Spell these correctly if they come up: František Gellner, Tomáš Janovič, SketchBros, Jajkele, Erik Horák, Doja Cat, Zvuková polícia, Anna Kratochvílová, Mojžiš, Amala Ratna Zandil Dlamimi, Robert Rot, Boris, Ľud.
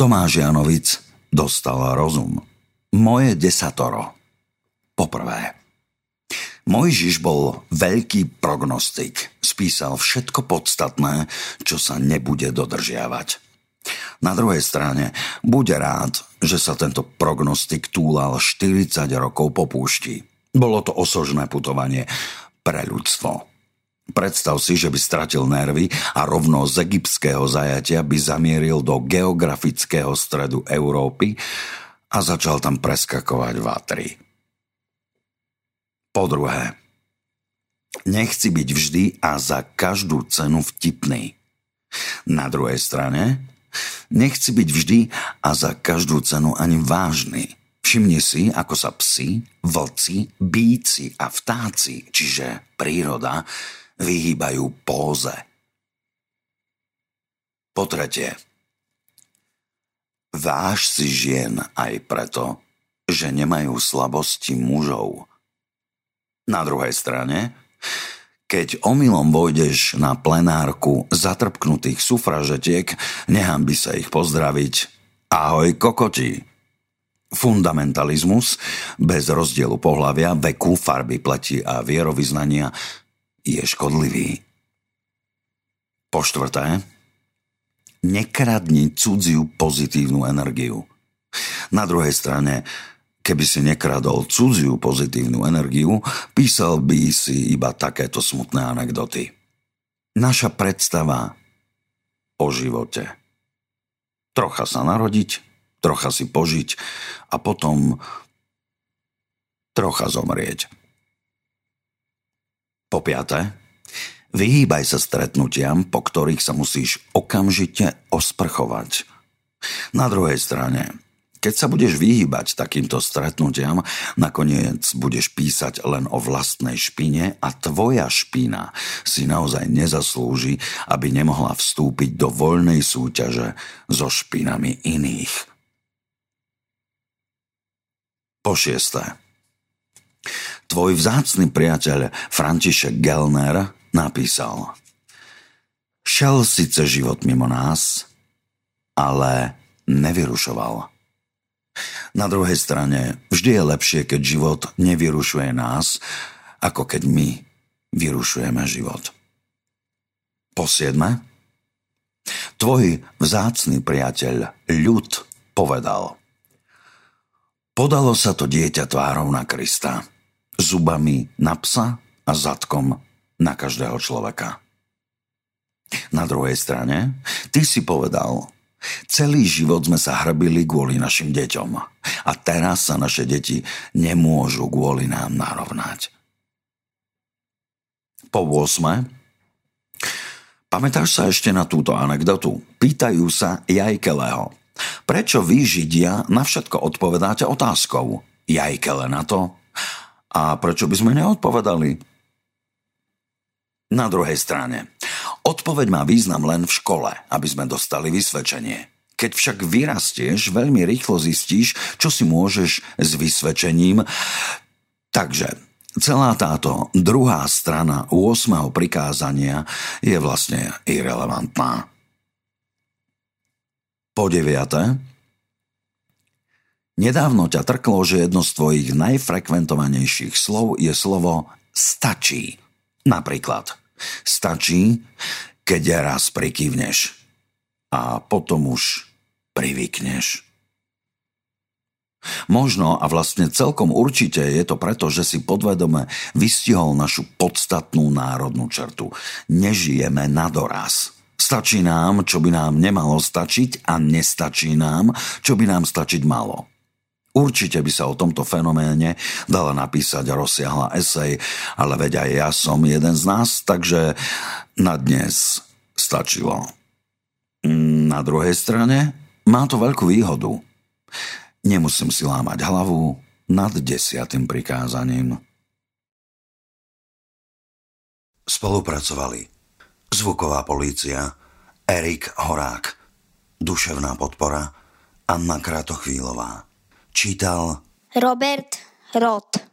Tomáš Janovič dostal rozum. Moje desatoro. Poprvé. Mojžiš bol veľký prognostik. Spísal všetko podstatné, čo sa nebude dodržiavať. Na druhej strane, bude rád, že sa tento prognostik túlal 40 rokov po púšti. Bolo to osožné putovanie pre ľudstvo. Predstav si, že by stratil nervy a rovno z egyptského zajatia by zamieril do geografického stredu Európy a začal tam preskakovať vatry. Po druhé, nechci byť vždy a za každú cenu vtipný. Na druhej strane, nechci byť vždy a za každú cenu ani vážny. Všimni si, ako sa psi, vlci, býci a vtáci, čiže príroda, vyhýbajú póze. Po tretie, váž si žien aj preto, že nemajú slabosti mužov. Na druhej strane, keď omylom vojdeš na plenárku zatrpknutých sufražetiek, nehambí sa ich pozdraviť. Ahoj, kokoti! Fundamentalizmus, bez rozdielu pohlavia, veku, farby pleti a vierovyznania, je škodlivý. Po štvrté, nekradni cudziu pozitívnu energiu. Na druhej strane, keby si nekradol cudziu pozitívnu energiu, písal by si iba takéto smutné anekdoty. Naša predstava o živote. Trocha sa narodiť, trocha si požiť a potom trocha zomrieť. Po piate, vyhýbaj sa stretnutiam, po ktorých sa musíš okamžite osprchovať. Na druhej strane, keď sa budeš vyhýbať takýmto stretnutiam, nakoniec budeš písať len o vlastnej špine a tvoja špina si naozaj nezaslúži, aby nemohla vstúpiť do voľnej súťaže so špinami iných. Po šieste. Tvoj vzácny priateľ František Gellner napísal: šel síce život mimo nás, ale nevyrušoval. Na druhej strane, vždy je lepšie, keď život nevyrušuje nás, ako keď my vyrušujeme život. Po siedme, tvoj vzácny priateľ Ľud povedal: podalo sa to dieťa tvárou na Krista, zubami na psa a zadkom na každého človeka. Na druhej strane, ty si povedal: celý život sme sa hrbili kvôli našim deťom a teraz sa naše deti nemôžu kvôli nám narovnať. Po 8. Pamätáš sa ešte na túto anekdotu? Pýtajú sa Jajkeleho: prečo vy, Židia, na všetko odpovedáte otázkou? Jajkele na to: a prečo by sme neodpovedali? Na druhej strane, odpoveď má význam len v škole, aby sme dostali vysvedčenie. Keď však vyrastieš, veľmi rýchlo zistíš, čo si môžeš s vysvedčením. Takže celá táto druhá strana 8. prikázania je vlastne irelevantná. Po 9. Nedávno ťa trklo, že jedno z tvojich najfrekventovanejších slov je slovo stačí. Napríklad: stačí, keď raz prikývneš a potom už privykneš. Možno a vlastne celkom určite je to preto, že si podvedome vystihol našu podstatnú národnú čertu. Nežijeme na doraz. Stačí nám, čo by nám nemalo stačiť, a nestačí nám, čo by nám stačiť malo. Určite by sa o tomto fenoméne dala napísať rozsiahla esej, ale veď aj ja som jeden z nás, takže na dnes stačilo. Na druhej strane, má to veľkú výhodu. Nemusím si lámať hlavu nad 10. prikázaním. Spolupracovali Zvuková polícia, Erik Horák, duševná podpora Anna Kratochvílová. Čítal Robert Rot.